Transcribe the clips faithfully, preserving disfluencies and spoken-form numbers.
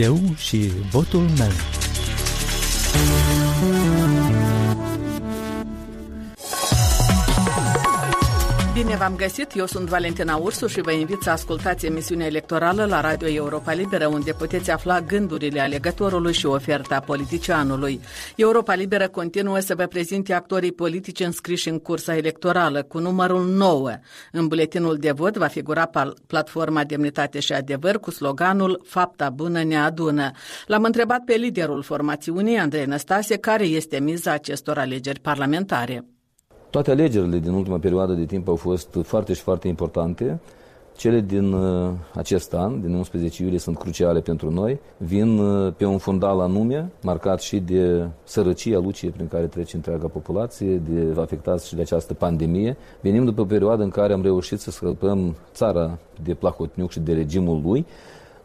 Eu și votul meu. Bine v-am găsit, eu sunt Valentina Ursu și vă invit să ascultați emisiunea electorală la Radio Europa Liberă, unde puteți afla gândurile alegătorului și oferta politicianului. Europa Liberă continuă să vă prezinte actorii politici înscriși în cursa electorală, cu numărul nouă. În buletinul de vot va figura platforma Demnitate și Adevăr cu sloganul "Fapta bună ne adună". L-am întrebat pe liderul formațiunii, Andrei Năstase, care este miza acestor alegeri parlamentare. Toate alegerile din ultima perioadă de timp au fost foarte și foarte importante. Cele din uh, acest an, din unsprezece iulie, sunt cruciale pentru noi. Vin uh, pe un fundal anume, marcat și de sărăcia lucie prin care trece întreaga populație, de afectați și de această pandemie. Venim după o perioadă în care am reușit să scăpăm țara de Placotniuc și de regimul lui,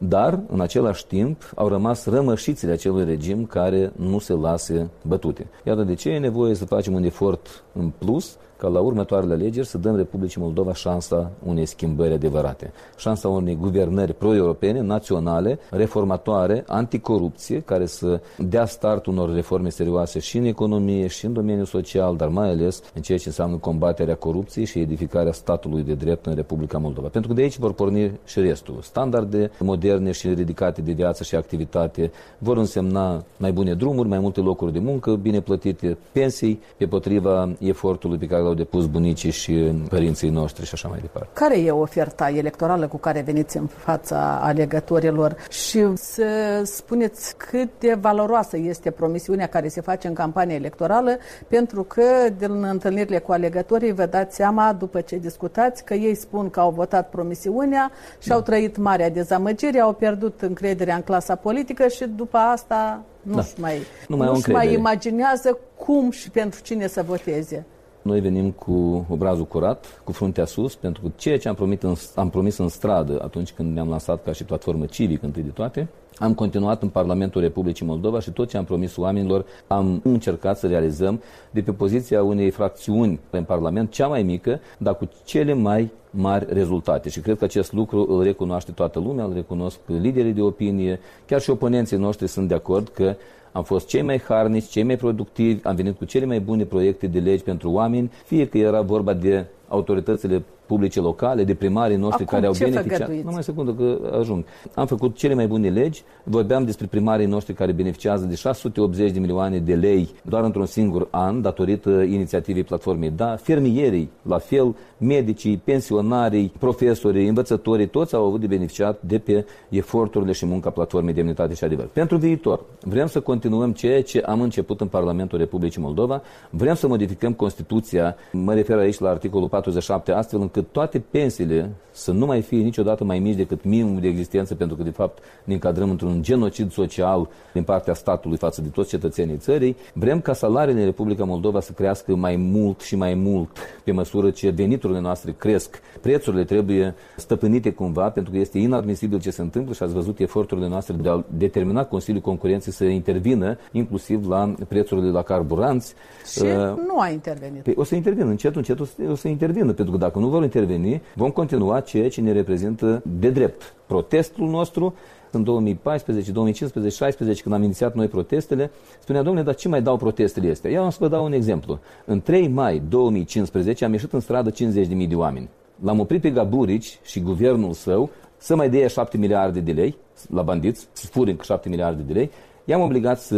dar, în același timp, au rămas rămășițele acelui regim care nu se lasă bătute. Iată de ce e nevoie să facem un efort în plus ca la următoarele alegeri să dăm Republicii Moldova șansa unei schimbări adevărate, șansa unei guvernări pro-europene, naționale, reformatoare, anticorupție, care să dea start unor reforme serioase și în economie, și în domeniul social, dar mai ales în ceea ce înseamnă combaterea corupției și edificarea statului de drept în Republica Moldova. Pentru că de aici vor porni și restul. Standarde moderne și ridicate de viață și activitate vor însemna mai bune drumuri, mai multe locuri de muncă, bine plătite, pensii, pe potriva efortului pe care au depus bunicii și părinții noștri și așa mai departe. Care e oferta electorală cu care veniți în fața alegătorilor și să spuneți cât de valoroasă este promisiunea care se face în campanie electorală, pentru că din întâlnirile cu alegătorii vă dați seama, după ce discutați, că ei spun că au votat promisiunea și da. Au trăit marea dezamăgire, au pierdut încrederea în clasa politică și după asta nu-și da. mai, nu mai, nu-și mai imaginează cum și pentru cine să voteze. Noi venim cu obrazul curat, cu fruntea sus, pentru că ceea ce am promis în, am promis în stradă atunci când ne-am lansat ca și platformă civică întâi de toate, am continuat în Parlamentul Republicii Moldova și tot ce am promis oamenilor am încercat să realizăm de pe poziția unei fracțiuni în Parlament, cea mai mică, dar cu cele mai mari rezultate. Și cred că acest lucru îl recunoaște toată lumea, îl recunosc liderii de opinie, chiar și oponenții noștri sunt de acord că am fost cei mai harnici, cei mai productivi, am venit cu cele mai bune proiecte de legi pentru oameni, fie că era vorba de autoritățile publice locale, de primarii noștri acum, care au beneficiat. Nu mai secundă că ajung. Am făcut cele mai bune legi, vorbeam despre primarii noștri care beneficiază de șase sute optzeci de milioane de lei doar într-un singur an, datorită inițiativei platformei. Da, fermierii, la fel, medicii, pensionarii, profesorii, învățătorii, toți au avut de beneficiat de pe eforturile și munca platformei Demnitate și Adevăr. Pentru viitor, vrem să continuăm ceea ce am început în Parlamentul Republicii Moldova, vrem să modificăm Constituția, mă refer aici la articolul patruzeci și șapte, astfel încât toate pensiile să nu mai fie niciodată mai mici decât minimul de existență, pentru că, de fapt, ne încadrăm într-un genocid social din partea statului față de toți cetățenii țării. Vrem ca salariile în Republica Moldova să crească mai mult și mai mult pe măsură ce veniturile noastre cresc. Prețurile trebuie stăpânite cumva, pentru că este inadmisibil ce se întâmplă și ați văzut eforturile noastre de a determina Consiliul Concurenței să intervină, inclusiv la prețurile la carburanți. Și uh, nu a intervenit. Pe, o să intervină, încet, încet o să intervină, pentru că dacă nu vor interveni, vom continua ceea ce ne reprezintă de drept. Protestul nostru în două mii paisprezece, două mii cincisprezece, două mii șaisprezece, când am inițiat noi protestele, spunea, domnule, dar ce mai dau protestele astea? Eu am să vă dau un exemplu. În trei mai două mii cincisprezece am ieșit în stradă cincizeci de mii de oameni. L-am oprit pe Gaburici și guvernul său să mai dea șapte miliarde de lei la bandiți, să fure șapte miliarde de lei. I-am obligat să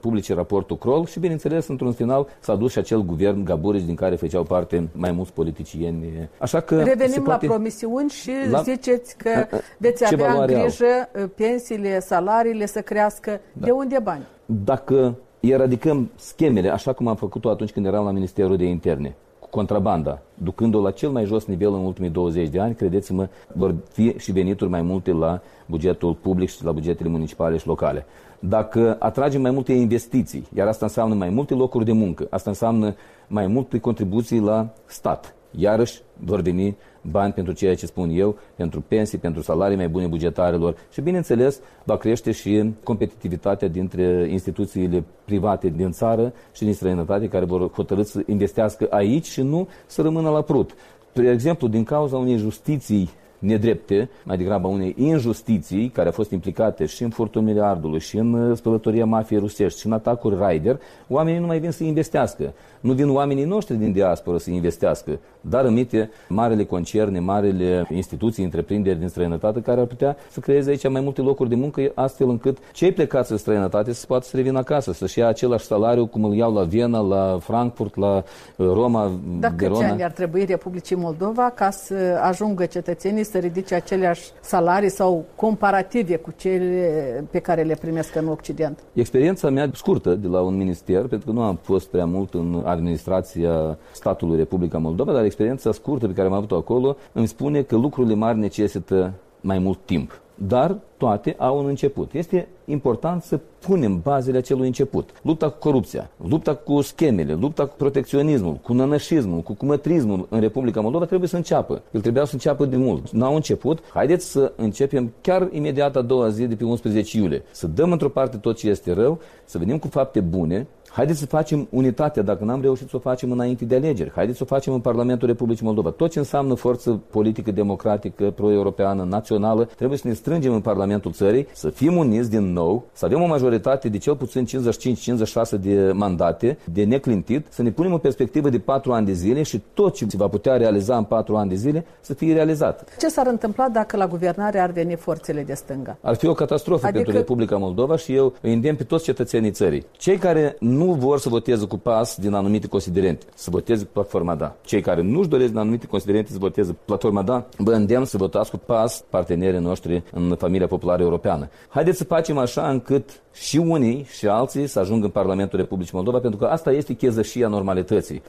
publice raportul Kroll și, bineînțeles, într-un final s-a dus și acel guvern Gaburici din care făceau parte mai mulți politicieni. Așa că revenim poate la promisiuni și la ziceți că a, a, veți avea în grijă au? pensiile, salariile să crească. Da. De unde bani? Dacă eradicăm schemele, așa cum am făcut-o atunci când eram la Ministerul de Interne, cu contrabanda, ducând-o la cel mai jos nivel în ultimii douăzeci de ani, credeți-mă, vor fi și venituri mai multe la bugetul public și la bugetele municipale și locale. Dacă atragem mai multe investiții, iar asta înseamnă mai multe locuri de muncă, asta înseamnă mai multe contribuții la stat, iarăși vor veni bani pentru ceea ce spun eu, pentru pensii, pentru salarii mai bune bugetarilor și, bineînțeles, va crește și competitivitatea dintre instituțiile private din țară și din străinătate care vor hotărî să investească aici și nu să rămână la prut. De exemplu, din cauza unei justiții nedrepte, mai degrabă unei injustiții care au fost implicate și în furtul miliardului, și în spălătoria mafiei rusești, și în atacuri raider, oamenii nu mai vin să investească. Nu vin oamenii noștri din diaspora să investească, dar rămite marele concerne, marele instituții, întreprinderi din străinătate care ar putea să creeze aici mai multe locuri de muncă, astfel încât cei plecați în străinătate să poată să revină acasă, să-și ia același salariu cum îl iau la Viena, la Frankfurt, la Roma, Dacă Verona. Câți ani ar trebui Republicii Moldova ca să ajungă cetățenii să ridice aceleași salarii sau comparative cu cele pe care le primesc în Occident? Experiența mea scurtă de la un minister, pentru că nu am fost prea mult în administrația statului Republica Moldova, dar experiența scurtă pe care am avut-o acolo îmi spune că lucrurile mari necesită mai mult timp. Dar toate au un început. Este important să punem bazele acelui început. Lupta cu corupția, lupta cu schemele, lupta cu protecționismul, cu nănășismul, cu cumătrismul în Republica Moldova trebuie să înceapă. El trebuia să înceapă de mult. N-au început. Haideți să începem chiar imediat a doua zi de pe unsprezece iulie. Să dăm într-o parte tot ce este rău, să venim cu fapte bune. Haideți să facem unitatea, dacă n-am reușit să o facem înainte de alegeri. Haideți să o facem în Parlamentul Republicii Moldova. Tot ce înseamnă forță politică, democratică, pro-europeană, națională, trebuie să ne strângem în Parlamentul țării, să fim uniți din nou, să avem o majoritate de cel puțin cincizeci și cinci cincizeci și șase de mandate, de neclintit, să ne punem o perspectivă de patru ani de zile și tot ce se va putea realiza în patru ani de zile să fie realizat. Ce s-ar întâmpla dacă la guvernare ar veni forțele de stânga? Ar fi o catastrofă adică... pentru Republica Moldova și eu îi îndemn pe toți cetățenii țării. Cei care nu Nu vor să voteze cu P A S din anumite considerente, să voteze cu Platforma D A. Cei care nu-și doresc din anumite considerente să voteze cu Platforma D A, vă îndemn să votați cu P A S, partenerii noștri în familia populară europeană. Haideți să facem așa încât și unii și alții să ajungă în Parlamentul Republicii Moldova, pentru că asta este chezășia normalității.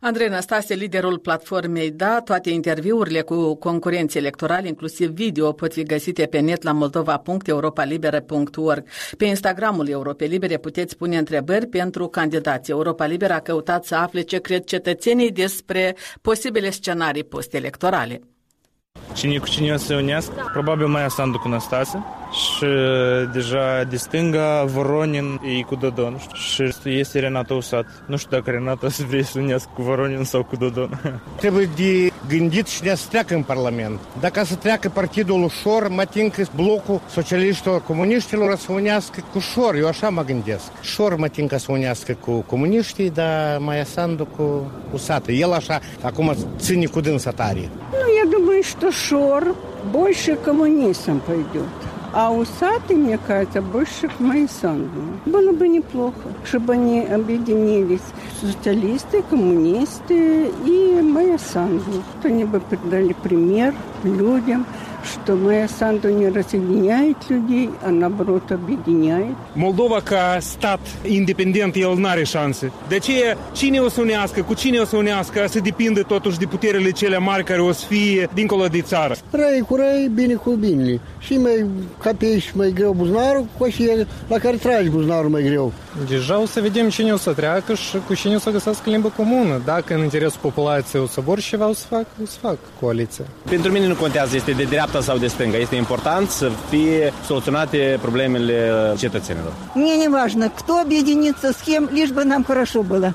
Andrei Năstase, liderul Platformei D A, toate interviurile cu concurenții electorali, inclusiv video, pot fi găsite pe net la moldova punct europa liberă punct org. Pe Instagramul Europa Libere puteți pune întrebări pentru candidați. Europa Liberă a căutat să afle ce cred cetățenii despre posibile scenarii post-electorale. Cine cu cine o să se unească? Probabil Maia Sandu cu Năstase și deja de stânga Voronin e cu Dodon și este Renata Usatîi. Nu știu dacă Renata o să vrea să unească cu Voronin sau cu Dodon. Trebuie de gândit cine să treacă în Parlament. Dacă să treacă partidul Șor, mă ating că blocul socialiștilor comuniștilor să unească cu Șor. Eu așa mă gândesc. Șor mă ating că să unească cu comuniștii, dar Maia Sandu cu Usatîi. El așa acum ține cu dânsa tare. Nu, eu думаю, что Шор больше коммунистам пойдет, а Усатый, мне кажется, больше к Майе Санду. Было бы неплохо, чтобы они объединились социалисты, коммунисты и Майя Санду. Они бы передали пример людям, что Майя Санду не разъединяет людей, а наоборот объединяет. Moldova ca stat independent, el n-are șanse. De aceea, cine o să unească, cu cine o să unească, se depinde totuși de puterile cele mari care o să fie dincolo de țară. Răi cu răi, bine cu binele. Și mai capești mai greu buzunarul, cu așa la care tragi buzunarul mai greu. Deja o să vedem cine o să treacă și cu cine o să găsească limbă comună. Dacă în interesul populației o să vor și ceva, o să fac, o să fac coaliție. Pentru mine nu contează, este de dreapta sau de stânga. Este important să fie soluționate problemele cetățenilor. Мне не важно, кто объединится с кем, лишь бы нам хорошо было.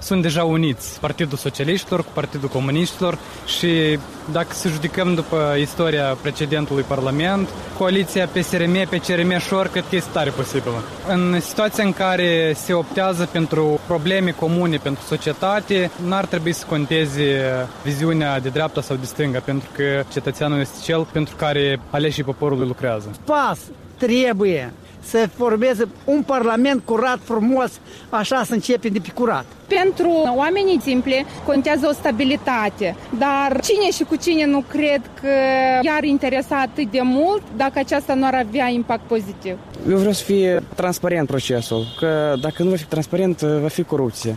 Sunt deja uniți Partidul Socialiștilor cu Partidul Comuniștilor și dacă se judecăm după istoria precedentului Parlament, coaliția P S R M P C R M Șor cred că este tare posibilă. În situația în care se optează pentru probleme comune pentru societate, n-ar trebui să conteze viziunea de dreapta sau de stânga, pentru că cetățeanul este cel pentru care aleșii poporului lucrează. P A S trebuie să formeze un parlament curat, frumos, așa să începem de pe curat. Pentru oamenii simpli contează o stabilitate, dar cine și cu cine nu cred că i-ar interesa atât de mult dacă aceasta nu ar avea impact pozitiv. Eu vreau să fie transparent procesul, că dacă nu va fi transparent, va fi corupție.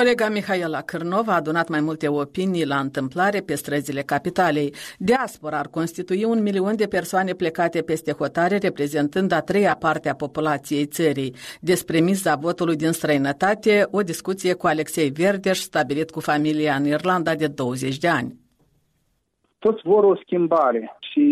Colega Mihaela Cârnov a adunat mai multe opinii la întâmplare pe străzile capitalei. Diaspora ar constitui un milion de persoane plecate peste hotare, reprezentând a treia parte a populației țării. Despre miza votului din străinătate, o discuție cu Alexei Verdeș, stabilit cu familia în Irlanda de douăzeci de ani. Toți vor o schimbare și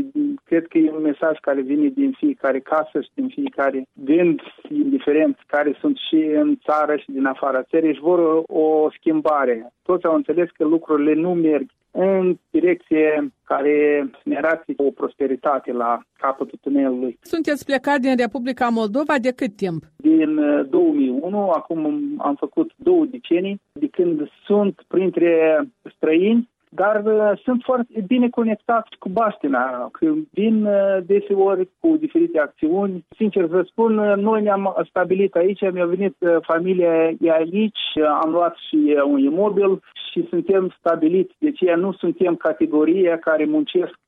cred că e un mesaj care vine din fiecare casă și din fiecare vânt, indiferent care sunt și în țară și din afara țării, își vor o schimbare. Toți au înțeles că lucrurile nu merg în direcție care era o prosperitate la capătul tunelului. Sunteți plecat din Republica Moldova de cât timp? Din două mii unu, acum am făcut două decenii, de când sunt printre străini, dar sunt foarte bine conectat cu baștina, când vin deseori cu diferite acțiuni. Sincer vă spun, noi ne-am stabilit aici, mi-a venit familia aici, am luat și un imobil și suntem stabiliți. Deci nu suntem categoria care muncesc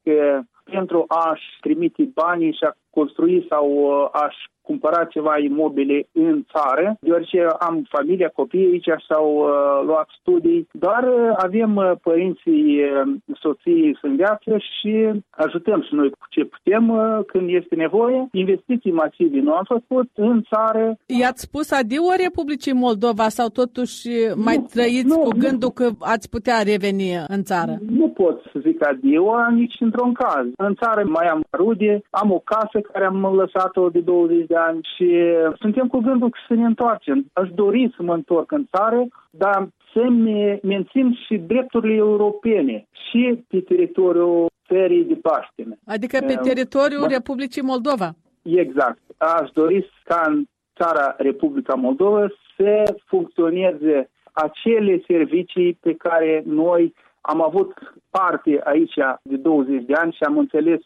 pentru a-și trimite banii și a construi sau a-și cumpăra ceva imobile în țară, deoarece am familia, copii aici, s-au uh, luat studii, dar uh, avem uh, părinții, uh, soții în viață și ajutăm și noi cu ce putem uh, când este nevoie. Investiții masive nu am făcut în țară. I-ați spus adiu Republicii Moldova sau totuși mai nu, trăiți nu, cu gândul nu. Că ați putea reveni în țară? Nu pot să zic adiu nici într-un caz. În țară mai am rude, am o casă care am lăsat-o de douăzeci de ani și suntem cu gândul să ne întoarcem. Aș dori să mă întorc în țară, dar să ne mențin și drepturile europene și pe teritoriul țării de baștină. Adică pe teritoriul uh, Republicii Moldova. Exact. Aș dori ca în țara Republica Moldova să funcționeze acele servicii pe care noi am avut parte aici de douăzeci de ani și am înțeles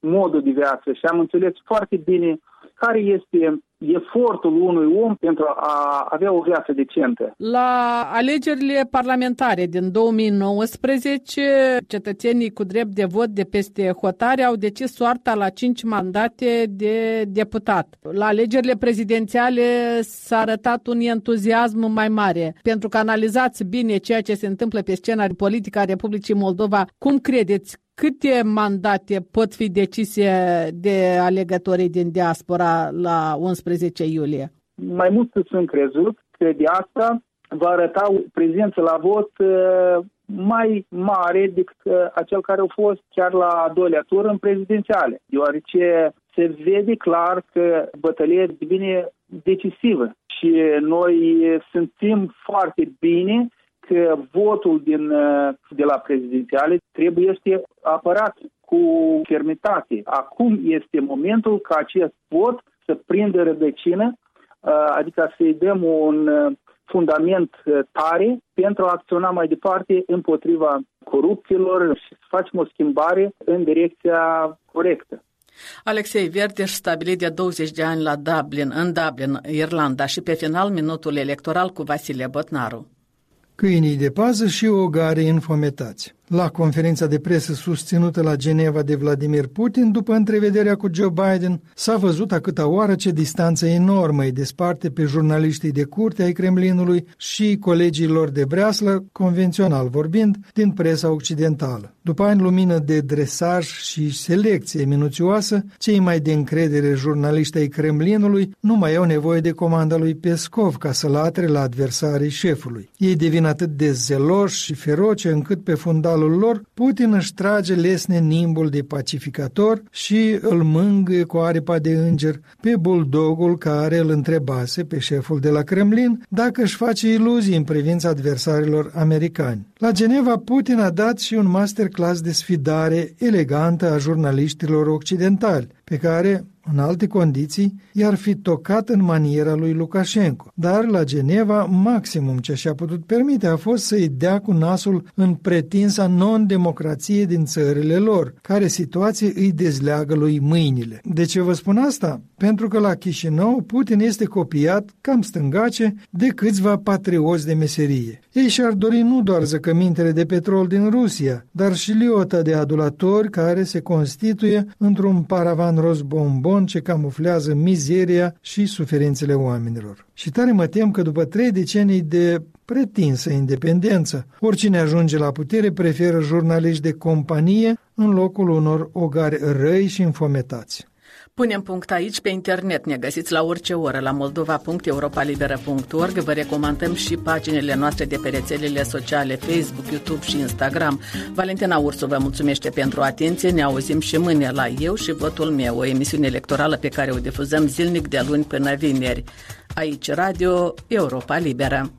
modul de viață și am înțeles foarte bine care este efortul unui om pentru a avea o viață decentă. La alegerile parlamentare din două mii nouăsprezece, cetățenii cu drept de vot de peste hotare au decis soarta la cinci mandate de deputat. La alegerile prezidențiale s-a arătat un entuziasm mai mare. Pentru că analizați bine ceea ce se întâmplă pe scena politică a Republicii Moldova, cum credeți? Câte mandate pot fi decise de alegătorii din diaspora la unsprezece iulie? Mai mult sunt crezut că de asta va arăta o prezență la vot mai mare decât acel care au fost chiar la a doilea tur în prezidențiale, deoarece se vede clar că bătălia devine decisivă și noi simțim foarte bine că votul din, de la prezidențiale trebuie să fie apărat cu fermitate. Acum este momentul ca acest vot să prindă rădăcină, adică să-i dăm un fundament tare pentru a acționa mai departe împotriva corupților și să facem o schimbare în direcția corectă. Alexei Verdeș, stabilit de douăzeci de ani la Dublin, în Dublin, Irlanda, și pe final minutul electoral cu Vasile Botnaru. Câinii de pază și ogarii înfometați. La conferința de presă susținută la Geneva de Vladimir Putin, după întrevederea cu Joe Biden, s-a văzut a câta oară ce distanță enormă îi desparte pe jurnaliștii de curte ai Kremlinului și colegii lor de breaslă, convențional vorbind, din presa occidentală. După ani lumină de dresaj și selecție minuțioasă, cei mai de încredere jurnaliști ai Kremlinului nu mai au nevoie de comanda lui Peskov ca să latre la adversarii șefului. Ei devin atât de zeloși și feroce încât pe fundal lor, Putin își trage lesne nimbul de pacificator și îl mângâie cu aripa de înger pe buldogul care îl întrebase pe șeful de la Kremlin dacă își face iluzii în privința adversarilor americani. La Geneva, Putin a dat și un masterclass de sfidare elegantă a jurnaliștilor occidentali, pe care, în alte condiții, i-ar fi tocat în maniera lui Lukașenko. Dar la Geneva, maximum ce și-a putut permite a fost să-i dea cu nasul în pretinsa non-democrație din țările lor, care situație îi dezleagă lui mâinile. De ce vă spun asta? Pentru că la Chișinău, Putin este copiat, cam stângace, de câțiva patrioți de meserie. Ei și-ar dori nu doar zăcămintele de petrol din Rusia, dar și liota de adulatori care se constituie într-un paravan roz bombon ce camuflează mizeria și suferințele oamenilor. Și tare mă tem că după trei decenii de pretinsă independență, oricine ajunge la putere preferă jurnaliști de companie în locul unor ogari răi și înfometați. Punem punct aici. Pe internet ne găsiți la orice oră la moldova punct europa liberă punct org. Vă recomandăm și paginile noastre de pe rețelele sociale Facebook, YouTube și Instagram. Valentina Ursu vă mulțumește pentru atenție. Ne auzim și mâine la Eu și Votul meu, o emisiune electorală pe care o difuzăm zilnic de luni până vineri. Aici Radio Europa Liberă.